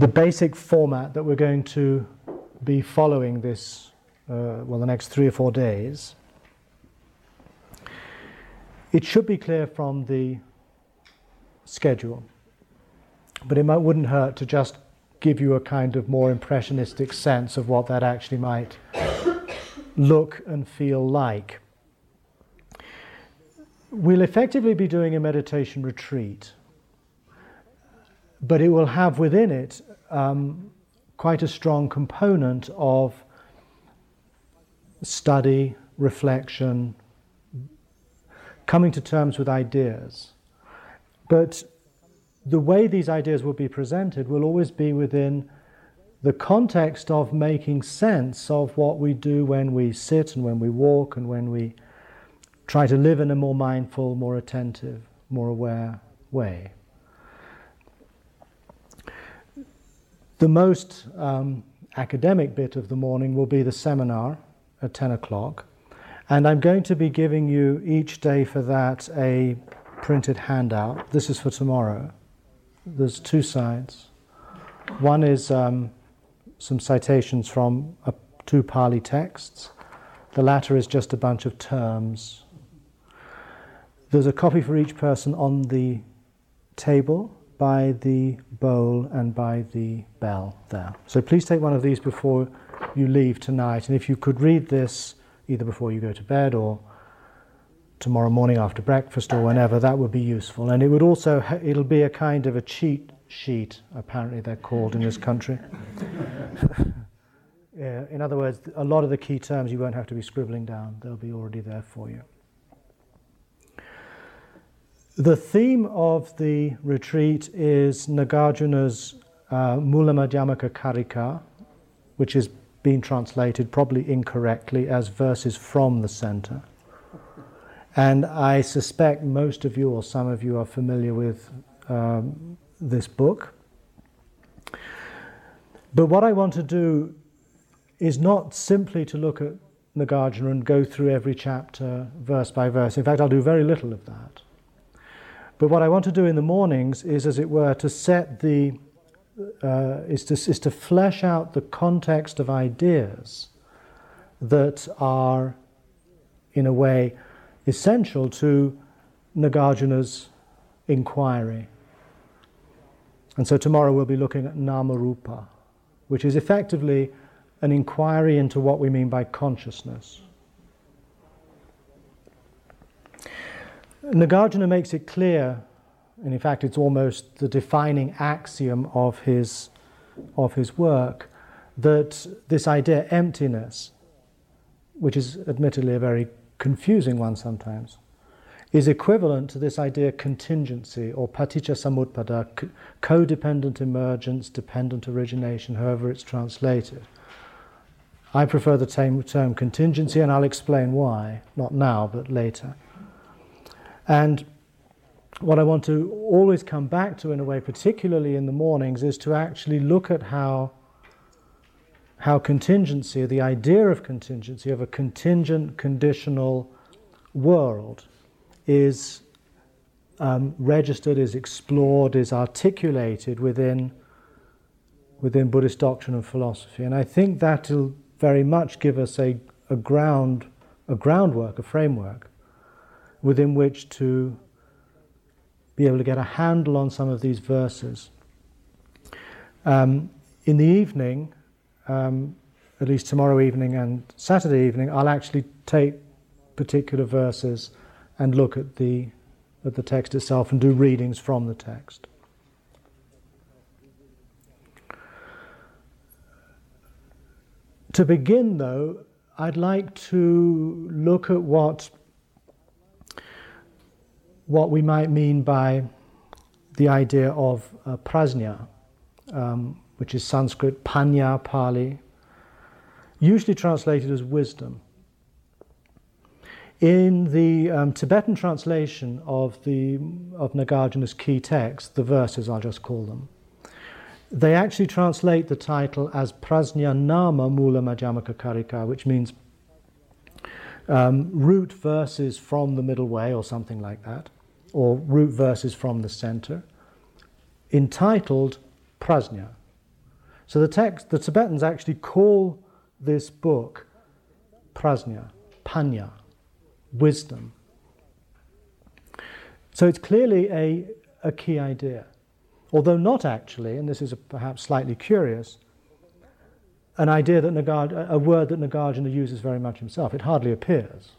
the basic format that we're going to be following this, the next 3 or 4 days. It should be clear from the schedule, but it wouldn't hurt to just give you a kind of more impressionistic sense of what that actually might look and feel like. We'll effectively be doing a meditation retreat, but it will have within it quite a strong component of study, reflection, coming to terms with ideas. But the way these ideas will be presented will always be within the context of making sense of what we do when we sit and when we walk and when we try to live in a more mindful, more attentive, more aware way. The most academic bit of the morning will be the seminar at 10 o'clock, and I'm going to be giving you each day for that a printed handout. This is for tomorrow. There's 2 sides. One is some citations from 2 Pali texts. The latter is just a bunch of terms. There's a copy for each person on the table, by the bowl and by the bell there. So please take one of these before you leave tonight, and if you could read this either before you go to bed or tomorrow morning after breakfast or whenever, that would be useful. And it would also, it'll be a kind of a cheat sheet, apparently they're called in this country. Yeah, in other words, a lot of the key terms you won't have to be scribbling down, they'll be already there for you. The theme of the retreat is Nagarjuna's Mulamadhyamaka Karika, which has been translated probably incorrectly as Verses from the Center. And I suspect most of you or some of you are familiar with this book. But what I want to do is not simply to look at Nagarjuna and go through every chapter verse by verse. In fact, I'll do very little of that. But what I want to do in the mornings is, as it were, to set the is to flesh out the context of ideas that are, in a way, essential to Nagarjuna's inquiry. And so tomorrow we'll be looking at Nama Rupa, which is effectively an inquiry into what we mean by consciousness. Nagarjuna makes it clear, and in fact it's almost the defining axiom of his work, that this idea emptiness, which is admittedly a very confusing one sometimes, is equivalent to this idea contingency or paticca samutpada, codependent emergence, dependent origination, however it's translated. I prefer the term contingency, and I'll explain why, not now, but later. And what I want to always come back to, in a way, particularly in the mornings, is to actually look at how contingency, the idea of contingency, of a contingent, conditional world, is registered, is explored, is articulated within Buddhist doctrine and philosophy. And I think that'll very much give us a groundwork, a framework, within which to be able to get a handle on some of these verses. In the evening, at least tomorrow evening and Saturday evening, I'll actually take particular verses and look at the text itself and do readings from the text. To begin, though, I'd like to look at what we might mean by the idea of prajna, which is Sanskrit, panya, Pali, usually translated as wisdom. In the Tibetan translation of Nagarjuna's key text, the verses, I'll just call them, they actually translate the title as Prajna Nama Mula Madhyamaka Karika, which means root verses from the middle way, or something like that, or root verses from the center, entitled Prajna, So the Tibetans actually call this book prajna, panya, wisdom. So it's clearly a key idea. Although not actually, and this is perhaps slightly curious, an idea that a word that Nagarjuna uses very much himself. It hardly appears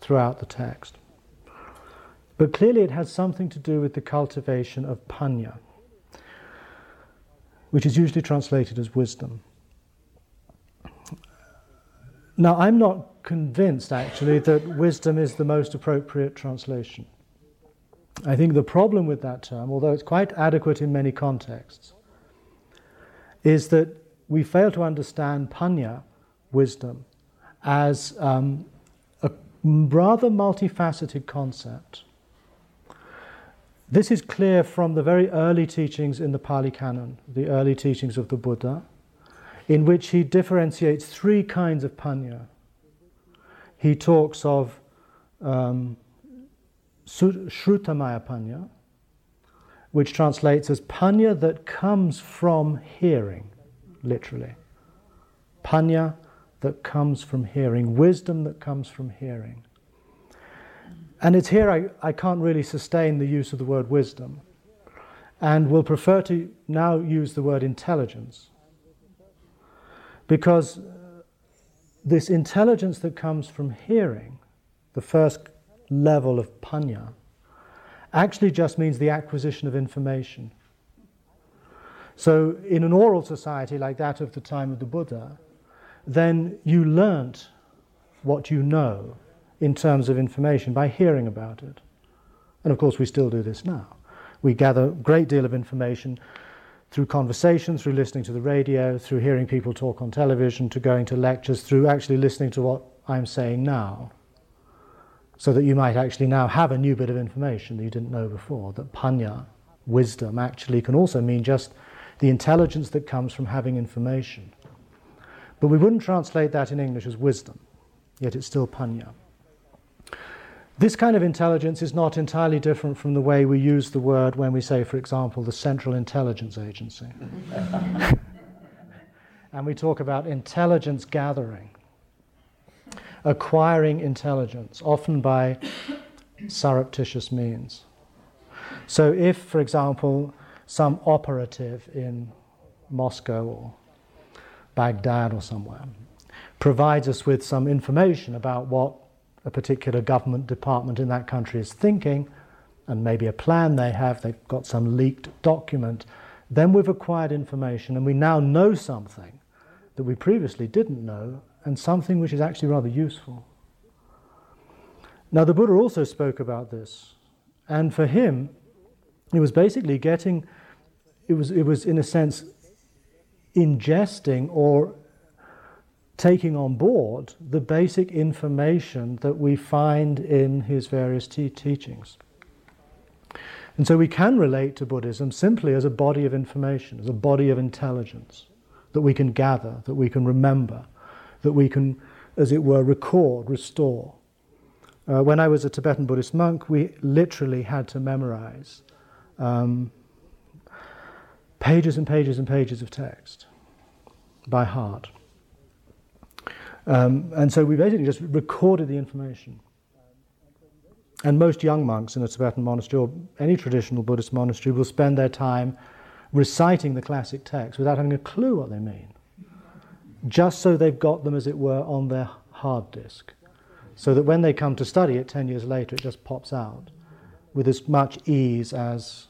throughout the text. But clearly it has something to do with the cultivation of panya, which is usually translated as wisdom. Now, I'm not convinced, actually, that wisdom is the most appropriate translation. I think the problem with that term, although it's quite adequate in many contexts, is that we fail to understand panya, wisdom, as a rather multifaceted concept. This is clear from the very early teachings in the Pali Canon, the early teachings of the Buddha, in which he differentiates three kinds of panya. He talks of Shrutamaya Panya, which translates as panya that comes from hearing, literally. Panya that comes from hearing, wisdom that comes from hearing. And it's here I can't really sustain the use of the word wisdom, and will prefer to now use the word intelligence, because this intelligence that comes from hearing, the first level of panya, actually just means the acquisition of information. So in an oral society like that of the time of the Buddha, then you learnt what you know in terms of information by hearing about it. And of course we still do this now. We gather a great deal of information through conversation, through listening to the radio, through hearing people talk on television, to going to lectures, through actually listening to what I'm saying now. So that you might actually now have a new bit of information that you didn't know before, that panya, wisdom, actually can also mean just the intelligence that comes from having information. But we wouldn't translate that in English as wisdom, yet it's still panya. This kind of intelligence is not entirely different from the way we use the word when we say, for example, the Central Intelligence Agency. And we talk about intelligence gathering, acquiring intelligence, often by surreptitious means. So if, for example, some operative in Moscow or Baghdad or somewhere provides us with some information about what a particular government department in that country is thinking, and maybe a plan they have, they've got some leaked document, then we've acquired information and we now know something that we previously didn't know, and something which is actually rather useful. Now the Buddha also spoke about this, and for him it was basically it was in a sense ingesting or taking on board the basic information that we find in his various teachings. And so we can relate to Buddhism simply as a body of information, as a body of intelligence that we can gather, that we can remember, that we can, as it were, record, restore. When I was a Tibetan Buddhist monk, we literally had to memorize pages and pages and pages of text by heart. And so we basically just recorded the information. And most young monks in a Tibetan monastery or any traditional Buddhist monastery will spend their time reciting the classic texts without having a clue what they mean, just so they've got them, as it were, on their hard disk, so that when they come to study it 10 years later, it just pops out with as much ease as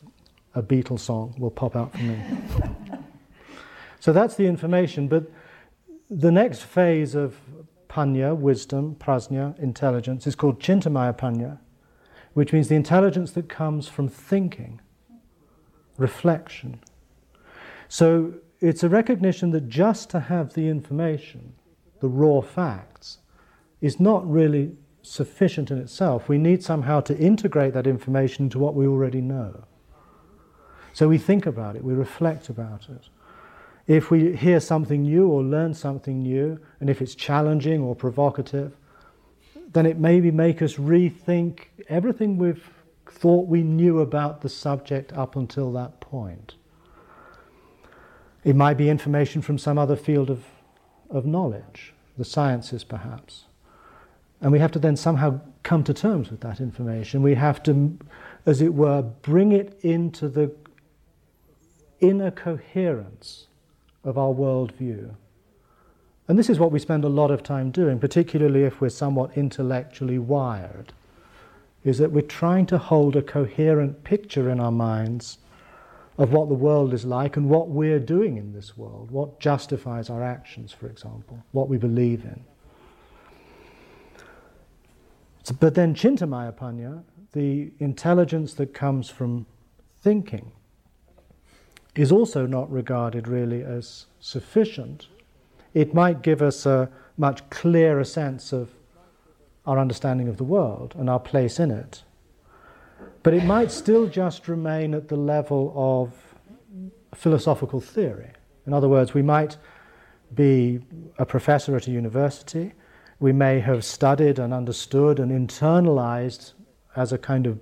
a Beatles song will pop out for me. So that's the information, but the next phase of panya, wisdom, prajna, intelligence, is called cintamaya pañña, which means the intelligence that comes from thinking, reflection. So it's a recognition that just to have the information, the raw facts, is not really sufficient in itself. We need somehow to integrate that information into what we already know. So we think about it, we reflect about it. If we hear something new or learn something new, and if it's challenging or provocative, then it maybe make us rethink everything we've thought we knew about the subject up until that point. It might be information from some other field of knowledge, the sciences perhaps. And we have to then somehow come to terms with that information. We have to, as it were, bring it into the inner coherence of our worldview. And this is what we spend a lot of time doing, particularly if we're somewhat intellectually wired, is that we're trying to hold a coherent picture in our minds of what the world is like and what we're doing in this world, what justifies our actions, for example, what we believe in. So, but then cintamaya pañña, the intelligence that comes from thinking, is also not regarded really as sufficient. It might give us a much clearer sense of our understanding of the world and our place in it. But it might still just remain at the level of philosophical theory. In other words, we might be a professor at a university. We may have studied and understood and internalized as a kind of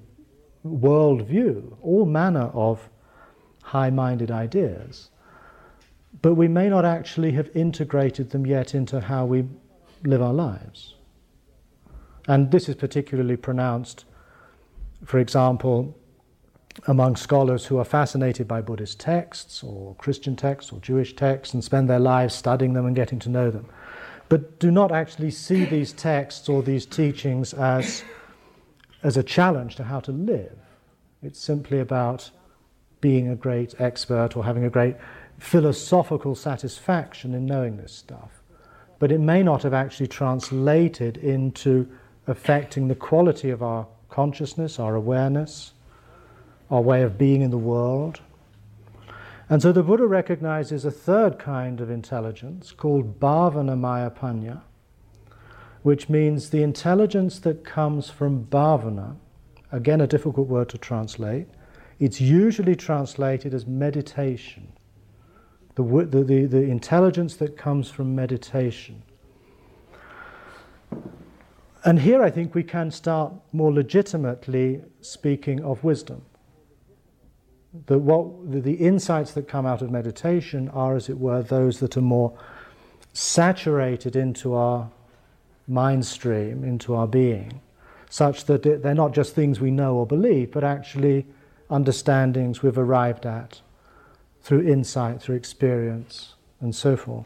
worldview all manner of high-minded ideas. But we may not actually have integrated them yet into how we live our lives. And this is particularly pronounced, for example, among scholars who are fascinated by Buddhist texts or Christian texts or Jewish texts and spend their lives studying them and getting to know them, but do not actually see these texts or these teachings as a challenge to how to live. It's simply about being a great expert or having a great philosophical satisfaction in knowing this stuff. But it may not have actually translated into affecting the quality of our consciousness, our awareness, our way of being in the world. And so the Buddha recognizes a third kind of intelligence called bhavana-mayapañña, which means the intelligence that comes from bhavana. Again, a difficult word to translate. It's usually translated as meditation. The intelligence that comes from meditation. And here I think we can start more legitimately speaking of wisdom. The insights that come out of meditation are, as it were, those that are more saturated into our mind stream, into our being, such that they're not just things we know or believe, but actually understandings we've arrived at through insight, through experience, and so forth.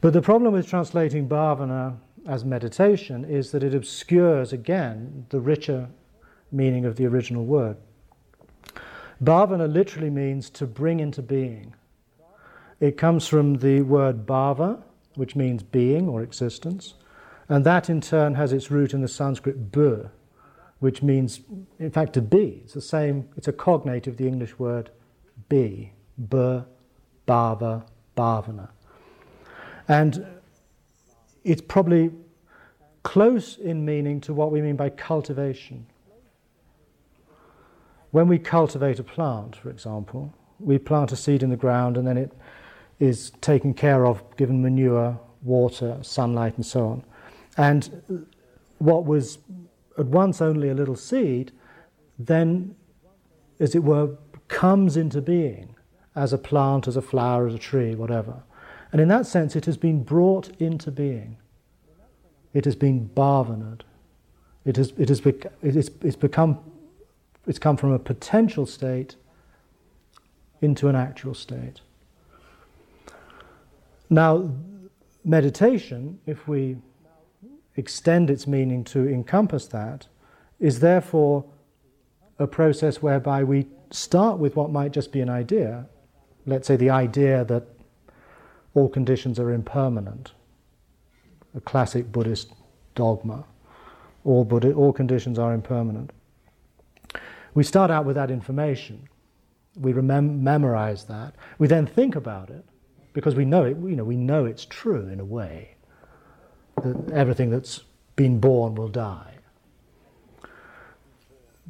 But the problem with translating bhavana as meditation is that it obscures, again, the richer meaning of the original word. Bhavana literally means to bring into being. It comes from the word bhava, which means being or existence, and that in turn has its root in the Sanskrit bu, which means, in fact, to be. It's the same, it's a cognate of the English word be, bhava, bhavana. And it's probably close in meaning to what we mean by cultivation. When we cultivate a plant, for example, we plant a seed in the ground and then it is taken care of, given manure, water, sunlight, and so on. And what was at once only a little seed, then, as it were, comes into being as a plant, as a flower, as a tree, whatever. And in that sense, it has been brought into being. It has been bhavana'd. It's come from a potential state into an actual state. Now, meditation, if we extend its meaning to encompass that, is therefore a process whereby we start with what might just be an idea, let's say the idea that all conditions are impermanent, a classic Buddhist dogma, all conditions are impermanent. We start out with that information, we memorize that, we then think about it, because we know it. We know it's true in a way, that everything that's been born will die.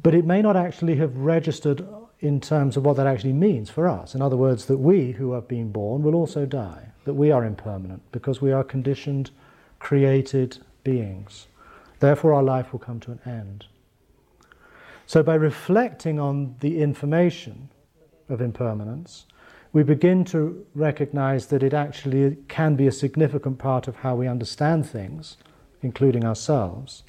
But it may not actually have registered in terms of what that actually means for us. In other words, that we who have been born will also die, that we are impermanent because we are conditioned, created beings. Therefore, our life will come to an end. So by reflecting on the information of impermanence, we begin to recognize that it actually can be a significant part of how we understand things, including ourselves.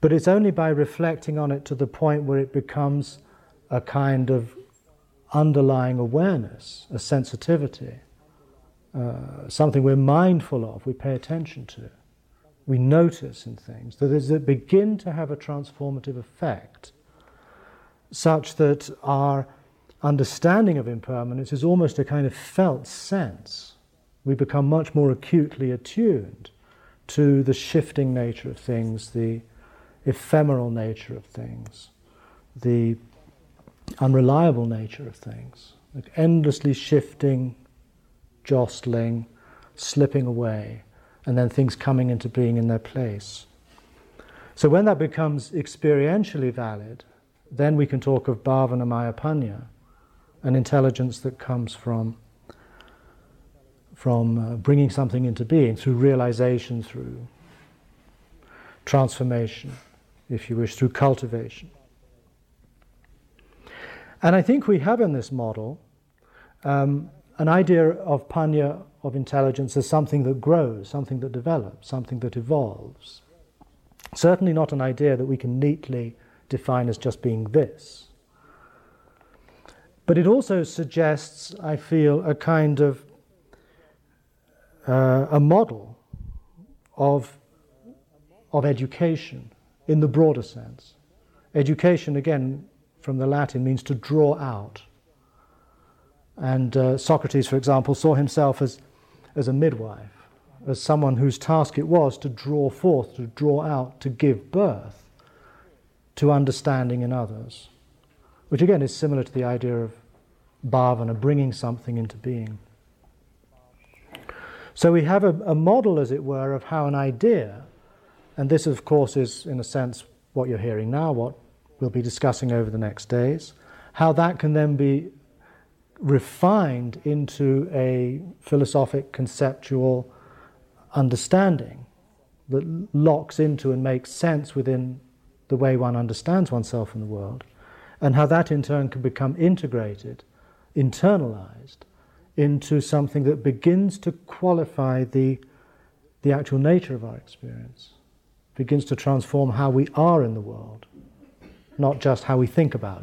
But it's only by reflecting on it to the point where it becomes a kind of underlying awareness, a sensitivity, something we're mindful of, we pay attention to, we notice in things, that begin to have a transformative effect, such that our understanding of impermanence is almost a kind of felt sense. We become much more acutely attuned to the shifting nature of things, the ephemeral nature of things, the unreliable nature of things, like endlessly shifting, jostling, slipping away, and then things coming into being in their place. So when that becomes experientially valid, then we can talk of bhavana-mayapañña, an intelligence that comes from bringing something into being through realization, through transformation, if you wish, through cultivation. And I think we have in this model an idea of panya, of intelligence, as something that grows, something that develops, something that evolves. Certainly not an idea that we can neatly define as just being this. But it also suggests, I feel, a kind of a model of education in the broader sense. Education, again, from the Latin, means to draw out. And Socrates, for example, saw himself as a midwife, as someone whose task it was to draw forth, to draw out, to give birth to understanding in others, which again is similar to the idea of bhavana, bringing something into being. So we have a model, as it were, of how an idea, and this of course is in a sense what you're hearing now, what we'll be discussing over the next days, how that can then be refined into a philosophic, conceptual understanding that locks into and makes sense within the way one understands oneself in the world, and how that in turn can become integrated, internalized, into something that begins to qualify the actual nature of our experience, begins to transform how we are in the world, not just how we think about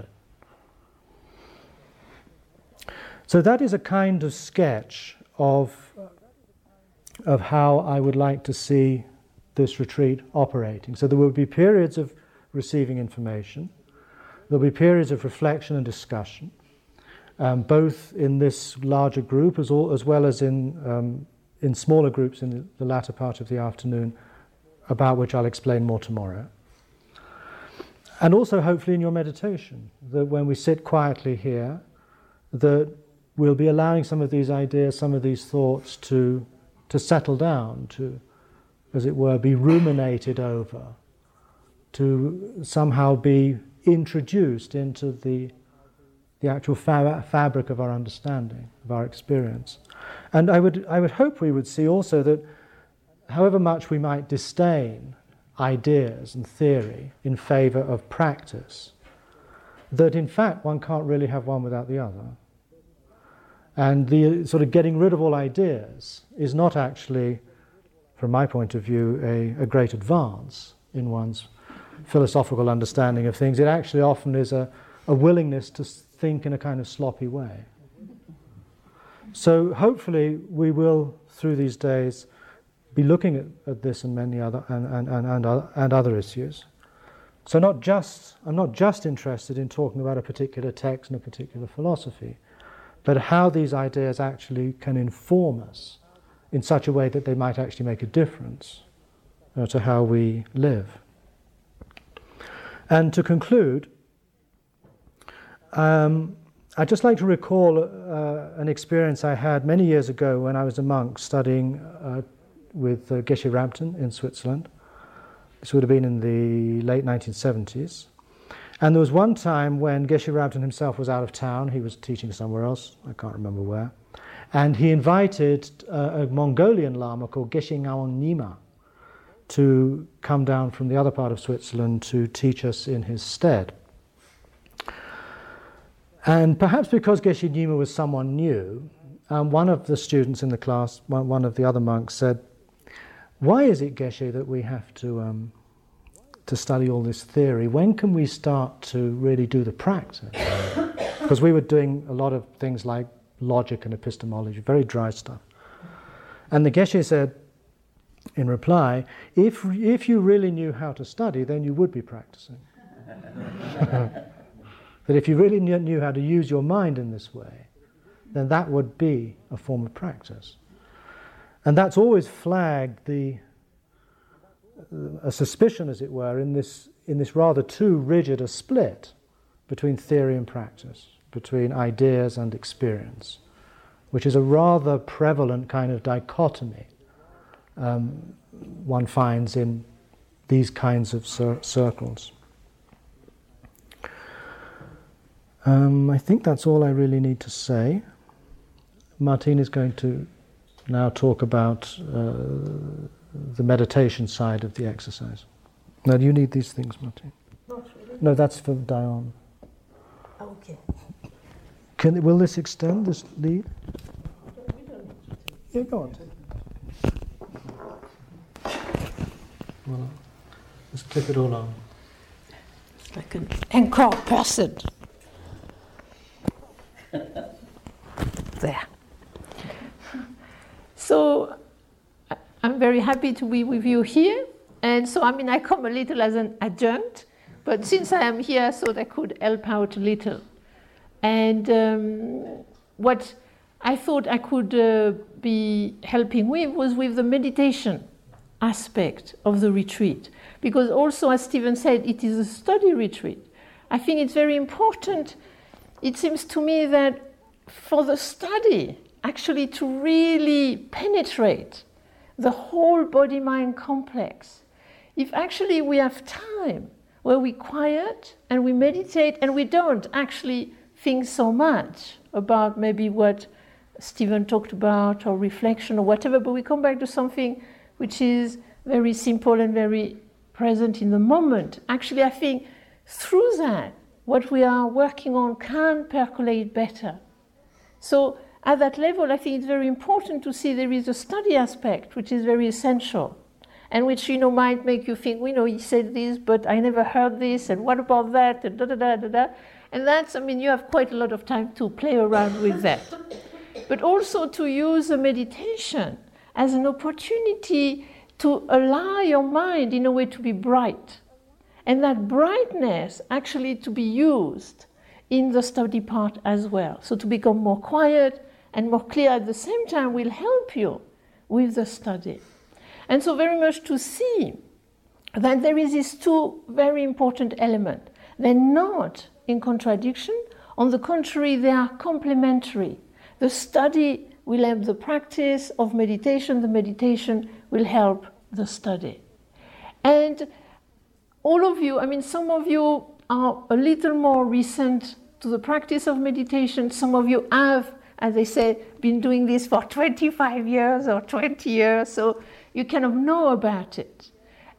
it. So that is a kind of sketch of how I would like to see this retreat operating. So there will be periods of receiving information, there'll be periods of reflection and discussion, both in this larger group as well as in smaller groups in the latter part of the afternoon, about which I'll explain more tomorrow. And also hopefully in your meditation, that when we sit quietly here, that we'll be allowing some of these ideas, some of these thoughts to settle down, to, as it were, be ruminated over, to somehow be introduced into the actual fabric of our understanding, of our experience. And I would hope we would see also that however much we might disdain ideas and theory in favor of practice, that in fact one can't really have one without the other. And the sort of getting rid of all ideas is not actually, from my point of view, a great advance in one's philosophical understanding of things. It actually often is a willingness to think in a kind of sloppy way. So hopefully we will, through these days, be looking at this and many other and other issues. So I'm not just interested in talking about a particular text and a particular philosophy, but how these ideas actually can inform us in such a way that they might actually make a difference to how we live. And to conclude, I'd just like to recall an experience I had many years ago when I was a monk studying with Geshe Rabten in Switzerland. This would have been in the late 1970s. And there was one time when Geshe Rabten himself was out of town. He was teaching somewhere else, I can't remember where. And he invited a Mongolian lama called Geshe Ngawang Nima to come down from the other part of Switzerland to teach us in his stead. And perhaps because Geshe Nima was someone new, one of the students in the class, one of the other monks said, "Why is it, Geshe, that we have to study all this theory? When can we start to really do the practice?" Because we were doing a lot of things like logic and epistemology, very dry stuff. And the Geshe said in reply, if you really knew how to study, then you would be practicing. That if you really knew how to use your mind in this way, then that would be a form of practice. And that's always flagged a suspicion, as it were, in this rather too rigid a split between theory and practice, between ideas and experience, which is a rather prevalent kind of dichotomy one finds in these kinds of circles. I think that's all I really need to say. Martine is going to now talk about the meditation side of the exercise. Now, do you need these things, Martine? Not really. No, that's for Dion. Okay. Will this extend, this lead? We don't need to. Yeah, go on. Well, let's clip it all on. It's like an incorporated. There. So I'm very happy to be with you here. And so, I come a little as an adjunct, but since I am here, I thought I could help out a little. And what I thought I could be helping with was with the meditation aspect of the retreat. Because also, as Stephen said, it is a study retreat. I think it's very important. It seems to me that for the study, actually to really penetrate the whole body-mind complex, if actually we have time where we quiet and we meditate and we don't actually think so much about maybe what Stephen talked about or reflection or whatever, but we come back to something which is very simple and very present in the moment. Actually, I think through that, what we are working on can percolate better. So at that level, I think it's very important to see there is a study aspect which is very essential and which, might make you think, he said this, but I never heard this, and what about that, and da-da-da-da-da. And that's, you have quite a lot of time to play around with that. But also to use the meditation as an opportunity to allow your mind, in a way, to be bright. And that brightness actually to be used in the study part as well. So to become more quiet and more clear at the same time will help you with the study. And so very much to see that there is these two very important elements. They're not in contradiction. On the contrary, they are complementary. The study will help the practice of meditation. The meditation will help the study. And all of you, some of you are a little more recent to the practice of meditation. Some of you have, as they say, been doing this for 25 years or 20 years, so you kind of know about it.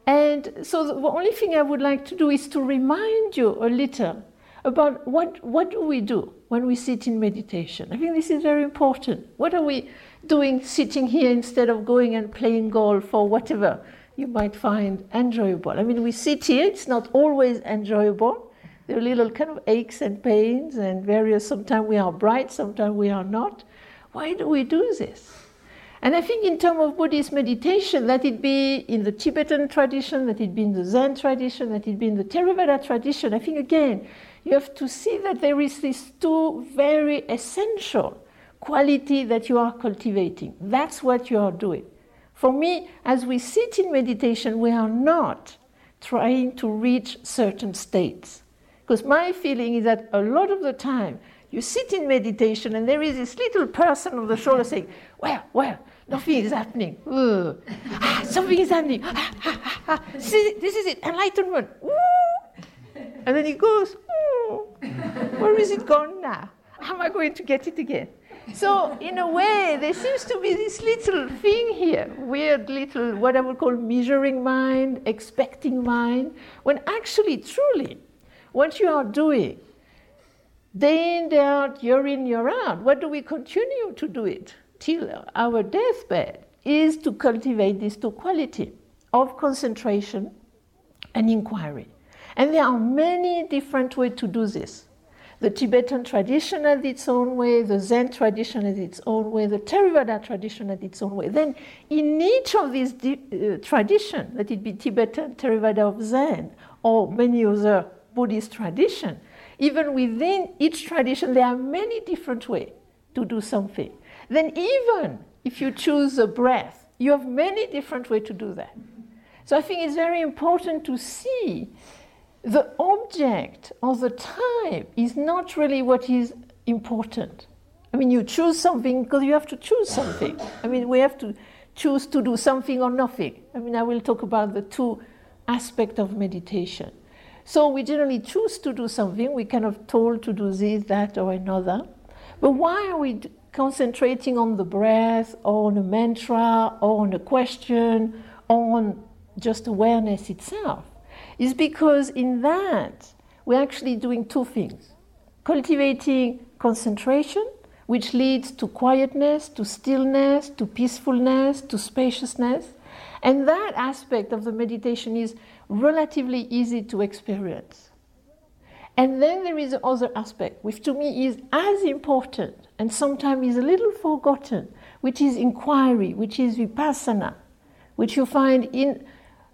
And so the only thing I would like to do is to remind you a little about what do we do when we sit in meditation. I think this is very important. What are we doing sitting here instead of going and playing golf or whatever you might find enjoyable? We sit here, it's not always enjoyable. There are little kind of aches and pains and various, sometimes we are bright, sometimes we are not. Why do we do this? And I think in terms of Buddhist meditation, let it be in the Tibetan tradition, let it be in the Zen tradition, let it be in the Theravada tradition, I think again, you have to see that there is these two very essential quality that you are cultivating. That's what you are doing. For me, as we sit in meditation, we are not trying to reach certain states. Because my feeling is that a lot of the time, you sit in meditation and there is this little person on the shoulder saying, well, nothing is happening. Something is happening. This is it, enlightenment. Ooh. And then it goes, ooh. Where is it gone now? How am I going to get it again? So, in a way, there seems to be this little thing here, weird little, what I would call measuring mind, expecting mind, when actually, truly, what you are doing Day in, day out, year in, year out. What do we continue to do it till our deathbed? Is to cultivate these two qualities of concentration and inquiry. And there are many different ways to do this. The Tibetan tradition has its own way, the Zen tradition has its own way, the Theravada tradition has its own way. Then in each of these traditions, let it be Tibetan, Theravada or Zen, or many other Buddhist traditions, even within each tradition there are many different ways to do something. Then even if you choose a breath, you have many different ways to do that. So I think it's very important to see the object or the type is not really what is important. I mean, you choose something because you have to choose something. I mean, we have to choose to do something or nothing. I mean, I will talk about the two aspects of meditation. So we generally choose to do something. We're kind of told to do this, that, or another. But why are we concentrating on the breath, or on a mantra, or on a question, or on just awareness itself? Is because in that we're actually doing two things. Cultivating concentration, which leads to quietness, to stillness, to peacefulness, to spaciousness. And that aspect of the meditation is relatively easy to experience. And then there is the other aspect, which to me is as important and sometimes is a little forgotten, which is inquiry, which is vipassana, which you find in...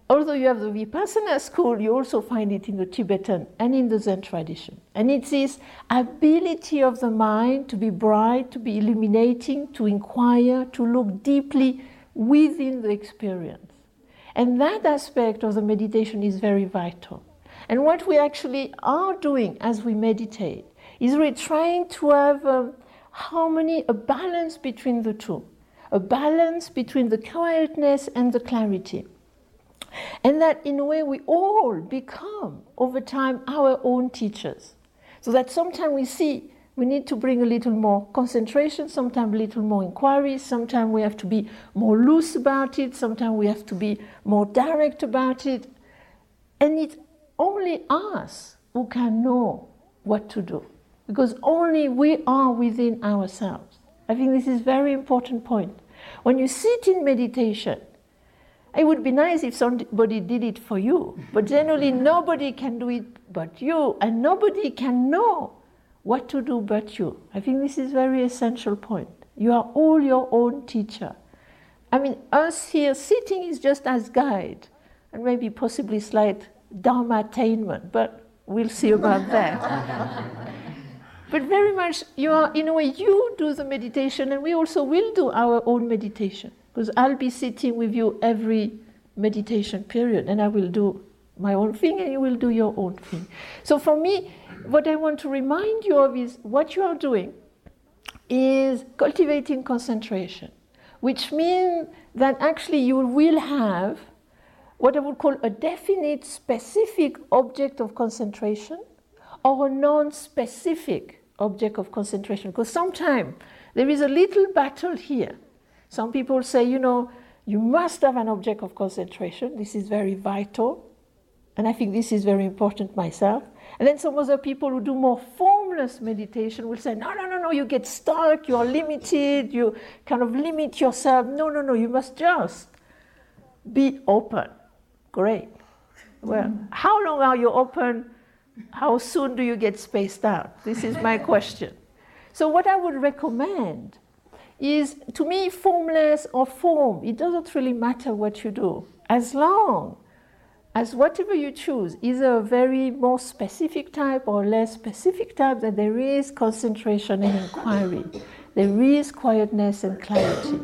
Although you have the Vipassana school, you also find it in the Tibetan and in the Zen tradition. And it's this ability of the mind to be bright, to be illuminating, to inquire, to look deeply within the experience. And that aspect of the meditation is very vital. And what we actually are doing as we meditate is we're trying to have harmony, a balance between the two, a balance between the quietness and the clarity. And that, in a way, we all become, over time, our own teachers. So that sometimes we see we need to bring a little more concentration, sometimes a little more inquiry, sometimes we have to be more loose about it, sometimes we have to be more direct about it. And it's only us who can know what to do, because only we are within ourselves. I think this is a very important point. When you sit in meditation, it would be nice if somebody did it for you, but generally nobody can do it but you, and nobody can know what to do but you. I think this is a very essential point. You are all your own teacher. I mean, us here sitting is just as guide, and maybe possibly slight dharma attainment, but we'll see about that. But very much, you are, in a way, you do the meditation, and we also will do our own meditation. Because I'll be sitting with you every meditation period, and I will do my own thing, and you will do your own thing. So for me, what I want to remind you of is what you are doing is cultivating concentration, which means that actually you will have what I would call a definite, specific object of concentration or a non-specific object of concentration. Because sometimes there is a little battle here. Some people say, you know, you must have an object of concentration. This is very vital. And I think this is very important myself. And then some other people who do more formless meditation will say, no, you get stuck, you are limited, you kind of limit yourself. No, you must just be open. Great. Well, how long are you open? How soon do you get spaced out? This is my question. So what I would recommend is, to me, formless or form, it doesn't really matter what you do. As long as whatever you choose, either a very more specific type or less specific type, that there is concentration and inquiry. There is quietness and clarity.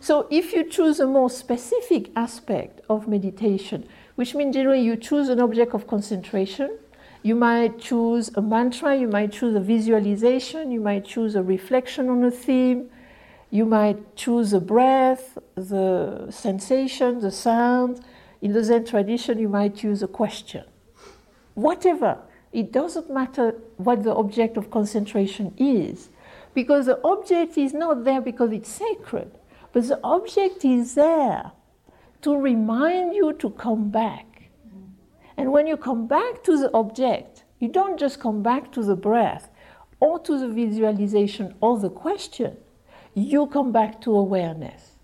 So if you choose a more specific aspect of meditation, which means generally you choose an object of concentration, you might choose a mantra, you might choose a visualization, you might choose a reflection on a theme, you might choose the breath, the sensation, the sound. In the Zen tradition, you might choose a question. Whatever. It doesn't matter what the object of concentration is, because the object is not there because it's sacred, but the object is there to remind you to come back. And when you come back to the object, you don't just come back to the breath, or to the visualization or the question, you come back to awareness.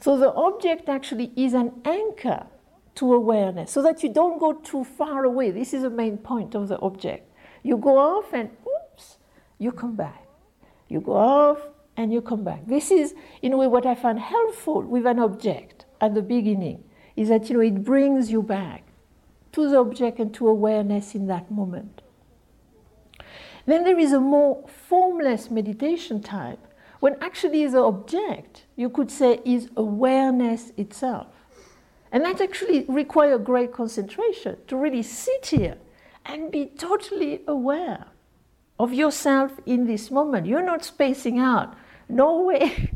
So the object actually is an anchor to awareness, so that you don't go too far away. This is the main point of the object. You go off and oops, you come back. You go off and you come back. This is, in a way, what I find helpful with an object at the beginning, is that, it brings you back to the object and to awareness in that moment. Then there is a more formless meditation type, when actually the object, you could say, is awareness itself. And that actually requires great concentration to really sit here and be totally aware of yourself in this moment. You're not spacing out. No way.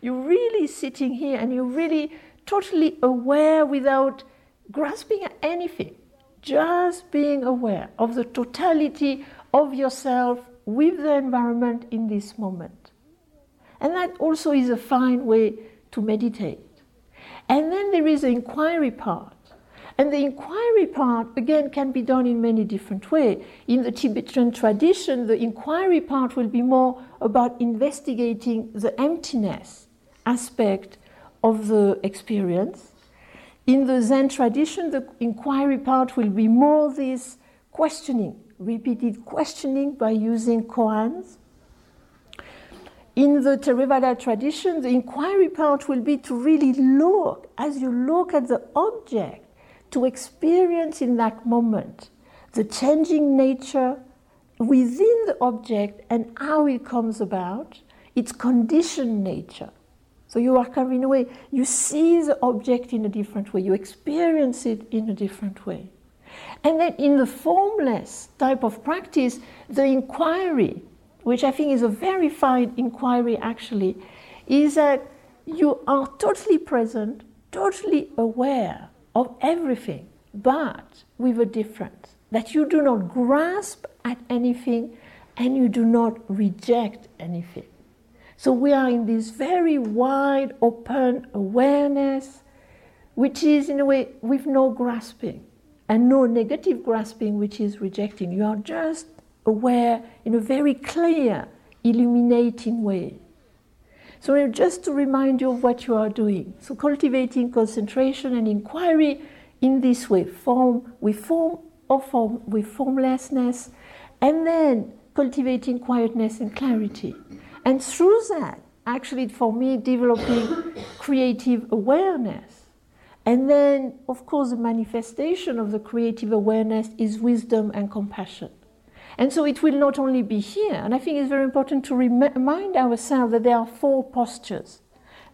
You're really sitting here and you're really totally aware without grasping at anything. Just being aware of the totality of yourself with the environment in this moment. And that also is a fine way to meditate. And then there is the inquiry part. And the inquiry part, again, can be done in many different ways. In the Tibetan tradition, the inquiry part will be more about investigating the emptiness aspect of the experience. In the Zen tradition, the inquiry part will be more this questioning, repeated questioning by using koans. In the Theravada tradition, the inquiry part will be to really look, as you look at the object, to experience in that moment the changing nature within the object and how it comes about, its conditioned nature. So you are coming in a way, you see the object in a different way, you experience it in a different way. And then in the formless type of practice, the inquiry, which I think is a very fine inquiry actually, is that you are totally present, totally aware of everything, but with a difference, that you do not grasp at anything and you do not reject anything. So we are in this very wide, open awareness, which is in a way with no grasping and no negative grasping, which is rejecting. You are just aware in a very clear, illuminating way. So just to remind you of what you are doing. So cultivating concentration and inquiry in this way, form with form or form with formlessness, and then cultivating quietness and clarity. And through that, actually for me, developing creative awareness. And then, of course, the manifestation of the creative awareness is wisdom and compassion. And so it will not only be here, and I think it's very important to remind ourselves that there are four postures,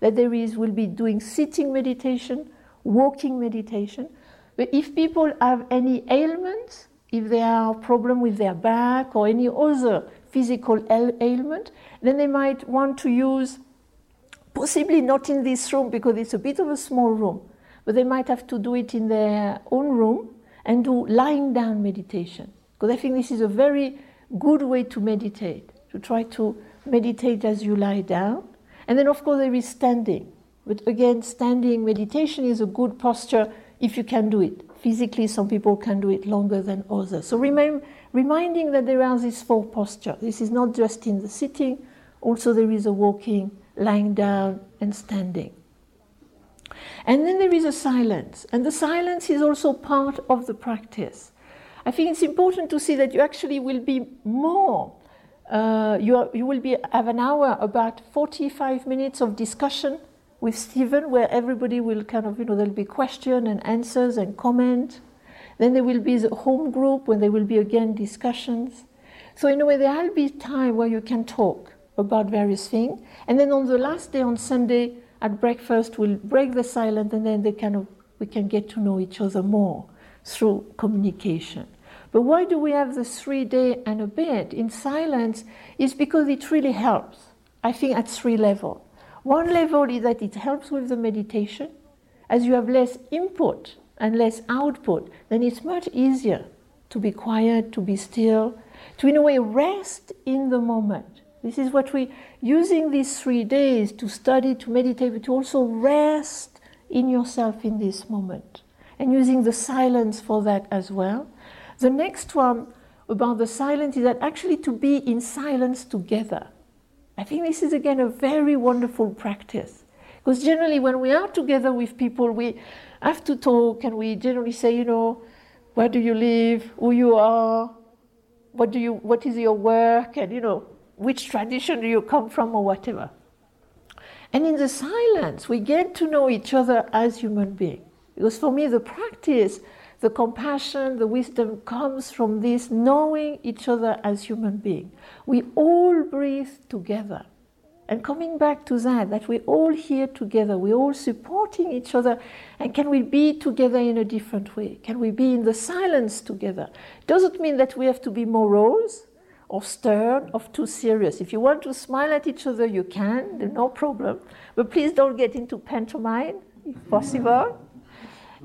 that there is will be doing sitting meditation, walking meditation. But if people have any ailments, if they have a problem with their back or any other physical ailment, then they might want to use, possibly not in this room because it's a bit of a small room, but they might have to do it in their own room and do lying down meditation. Because I think this is a very good way to meditate, to try to meditate as you lie down. And then, of course, there is standing. But again, standing meditation is a good posture if you can do it. Physically, some people can do it longer than others. So reminding that there are these four postures. This is not just in the sitting. Also, there is a walking, lying down, and standing. And then there is a silence. And the silence is also part of the practice. I think it's important to see that you actually will be more, you will have an hour, about 45 minutes of discussion with Stephen, where everybody will kind of, there'll be questions and answers and comment. Then there will be the home group when there will be again discussions. So in a way, there will be time where you can talk about various things. And then on the last day, on Sunday, at breakfast, we'll break the silence and then we can get to know each other more through communication. But why do we have the 3 days and a bit in silence? Is because it really helps, I think, at 3 levels. One level is that it helps with the meditation. As you have less input and less output, then it's much easier to be quiet, to be still, to, in a way, rest in the moment. This is what we're using these 3 days to study, to meditate, but to also rest in yourself in this moment. And using the silence for that as well. The next one about the silence is that actually to be in silence together. I think this is again a very wonderful practice. Because generally when we are together with people, we have to talk and we generally say, you know, where do you live, who you are, what is your work, and you know, which tradition do you come from or whatever. And in the silence, we get to know each other as human beings. Because for me, the practice, the compassion, the wisdom comes from this knowing each other as human beings. We all breathe together. And coming back to that we're all here together, we're all supporting each other, and can we be together in a different way? Can we be in the silence together? It doesn't mean that we have to be morose or stern or too serious. If you want to smile at each other, you can, there's no problem. But please don't get into pantomime, if possible.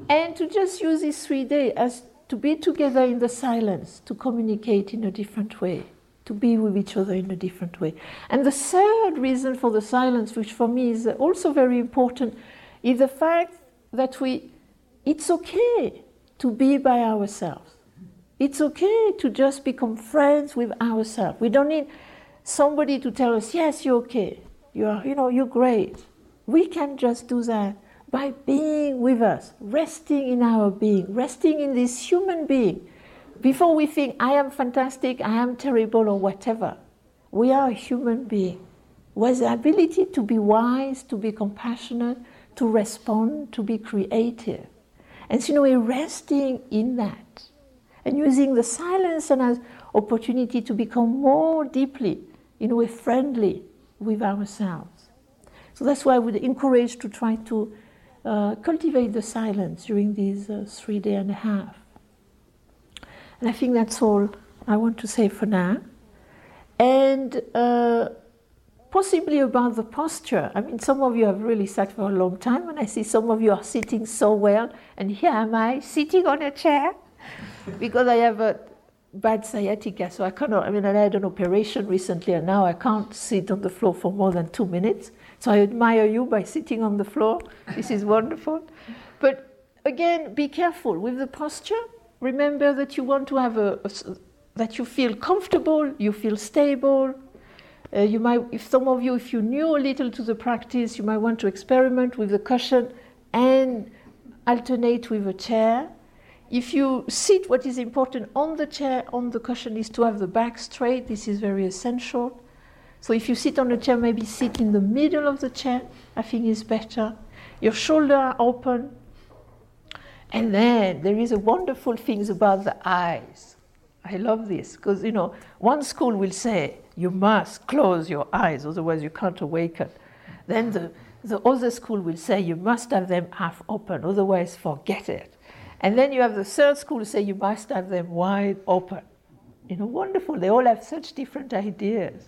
And to just use these 3 days as to be together in the silence, to communicate in a different way, to be with each other in a different way. And the third reason for the silence, which for me is also very important, is the fact that it's okay to be by ourselves. It's okay to just become friends with ourselves. We don't need somebody to tell us, yes, you're okay, you're great. We can just do that by being with us, resting in our being, resting in this human being. Before we think, I am fantastic, I am terrible, or whatever, we are a human being with the ability to be wise, to be compassionate, to respond, to be creative. And so, we're resting in that and using the silence and as opportunity to become more deeply, friendly with ourselves. So that's why I would encourage to try to cultivate the silence during these 3.5 days. And I think that's all I want to say for now. And possibly about the posture. I mean, some of you have really sat for a long time, and I see some of you are sitting so well. And here am I, sitting on a chair, because I have a bad sciatica, so I cannot. I mean, I had an operation recently, and now I can't sit on the floor for more than 2 minutes. So I admire you by sitting on the floor. This is wonderful. But again, be careful with the posture. Remember that you want to have that you feel comfortable, you feel stable. You might, if you knew a little to the practice, you might want to experiment with the cushion and alternate with a chair. If you sit, what is important on the chair, on the cushion, is to have the back straight. This is very essential. So if you sit on a chair, maybe sit in the middle of the chair. I think is better. Your shoulders are open. And then there is a wonderful thing about the eyes. I love this because, one school will say, you must close your eyes, otherwise you can't awaken. Then the other school will say, you must have them half open, otherwise forget it. And then you have the third school say, you must have them wide open. Wonderful. They all have such different ideas.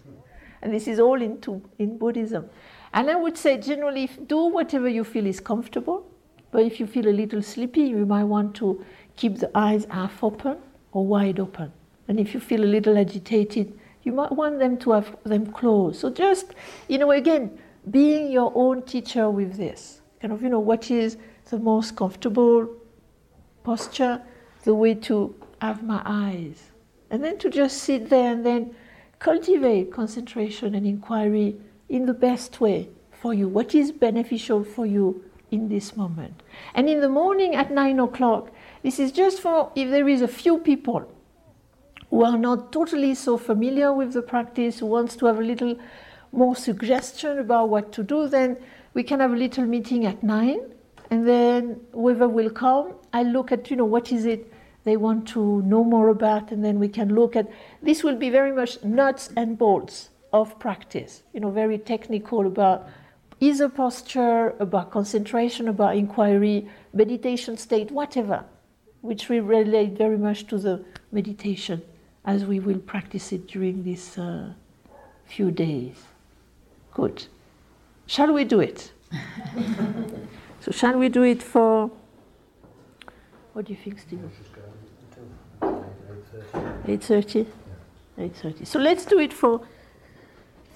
And this is all in Buddhism. And I would say generally, do whatever you feel is comfortable. But if you feel a little sleepy, you might want to keep the eyes half open or wide open. And if you feel a little agitated, you might want them to have them closed. So just, again, being your own teacher with this. What is the most comfortable posture, the way to have my eyes. And then to just sit there and then cultivate concentration and inquiry in the best way for you. What is beneficial for you in this moment? And in the morning at 9:00, this is just for if there is a few people who are not totally so familiar with the practice, who wants to have a little more suggestion about what to do, then we can have a little meeting at 9, and then whoever will come, I look at, what is it they want to know more about, and then we can look at, this will be very much nuts and bolts of practice, very technical about is a posture, about concentration, about inquiry, meditation state, whatever, which we relate very much to the meditation as we will practice it during these few days. Good. Shall we do it? So shall we do it for, what do you think, Stephen? 8:30? 8:30. So let's do it for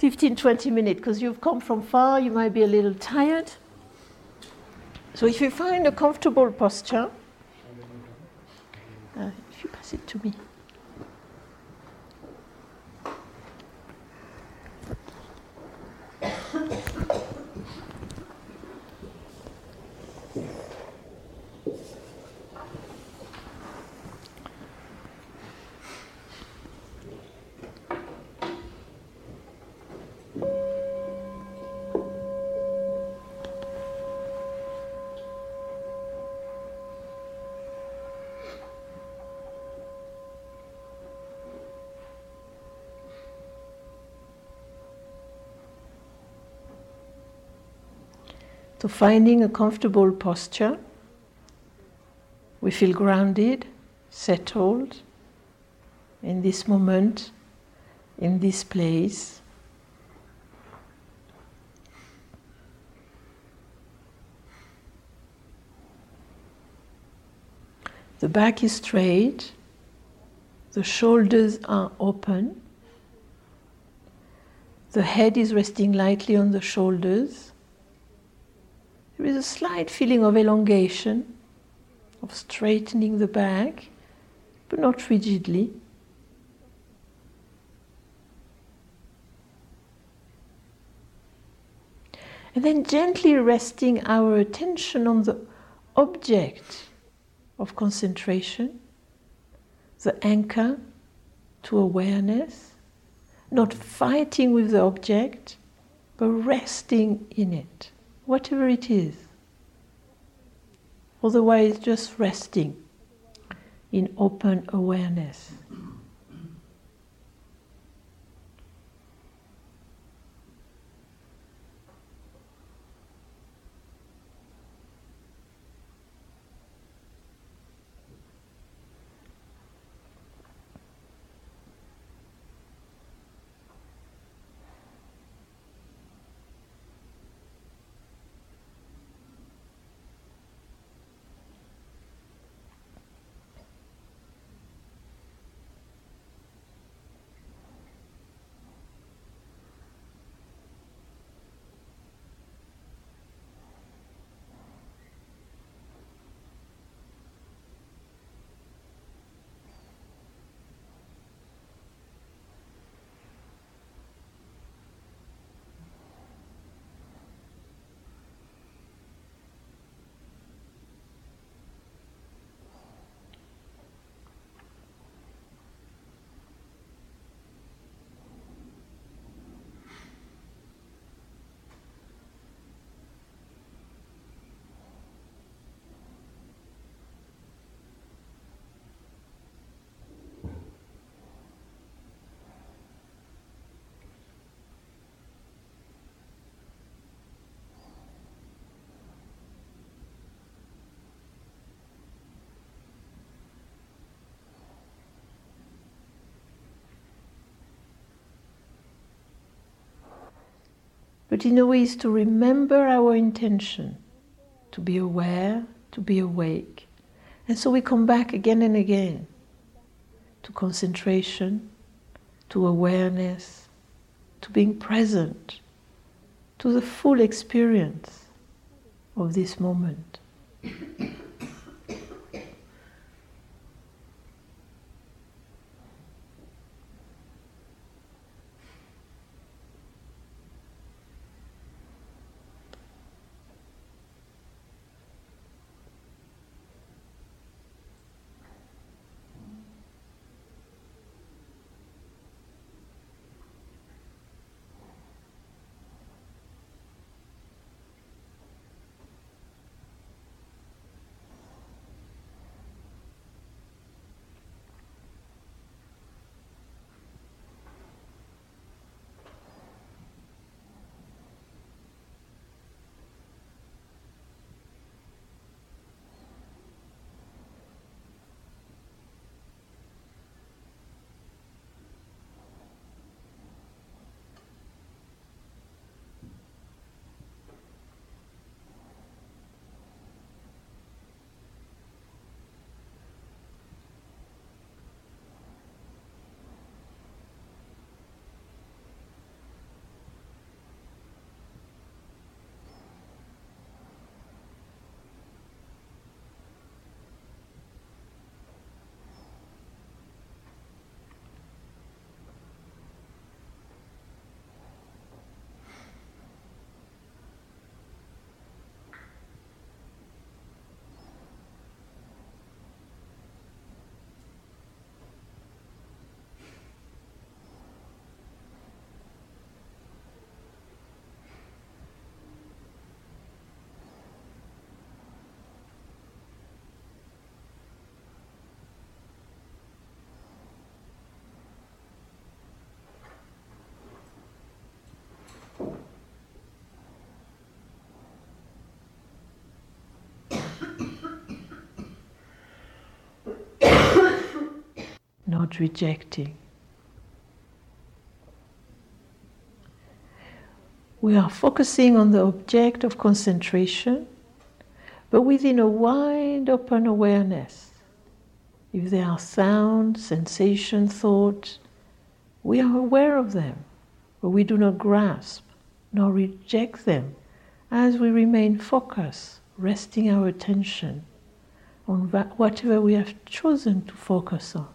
15-20 minutes, because you've come from far, you might be a little tired. So if you find a comfortable posture, if you pass it to me. So finding a comfortable posture, we feel grounded, settled in this moment, in this place. The back is straight, the shoulders are open, the head is resting lightly on the shoulders. There is a slight feeling of elongation, of straightening the back, but not rigidly. And then gently resting our attention on the object of concentration, the anchor to awareness, not fighting with the object, but resting in it, whatever it is. Otherwise, just resting in open awareness. But in a way is to remember our intention, to be aware, to be awake. And so we come back again and again to concentration, to awareness, to being present, to the full experience of this moment. not rejecting. We are focusing on the object of concentration, but within a wide open awareness. If there are sounds, sensation, thoughts, we are aware of them, but we do not grasp nor reject them as we remain focused, resting our attention on whatever we have chosen to focus on.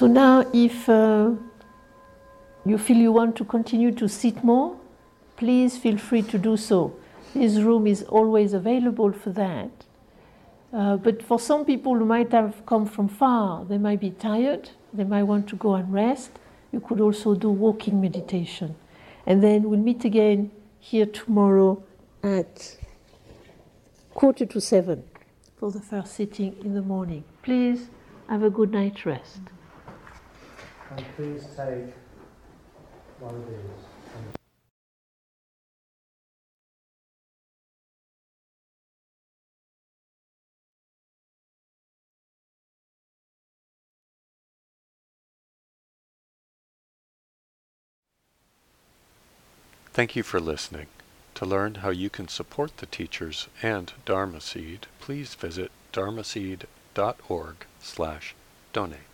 So now if you feel you want to continue to sit more, please feel free to do so. This room is always available for that. But for some people who might have come from far, they might be tired, they might want to go and rest. You could also do walking meditation. And then we'll meet again here tomorrow at 7:15 for the first sitting in the morning. Please have a good night's rest. And please take one of these. Thank you for listening. To learn how you can support the teachers and Dharma Seed, please visit dharmaseed.org/donate.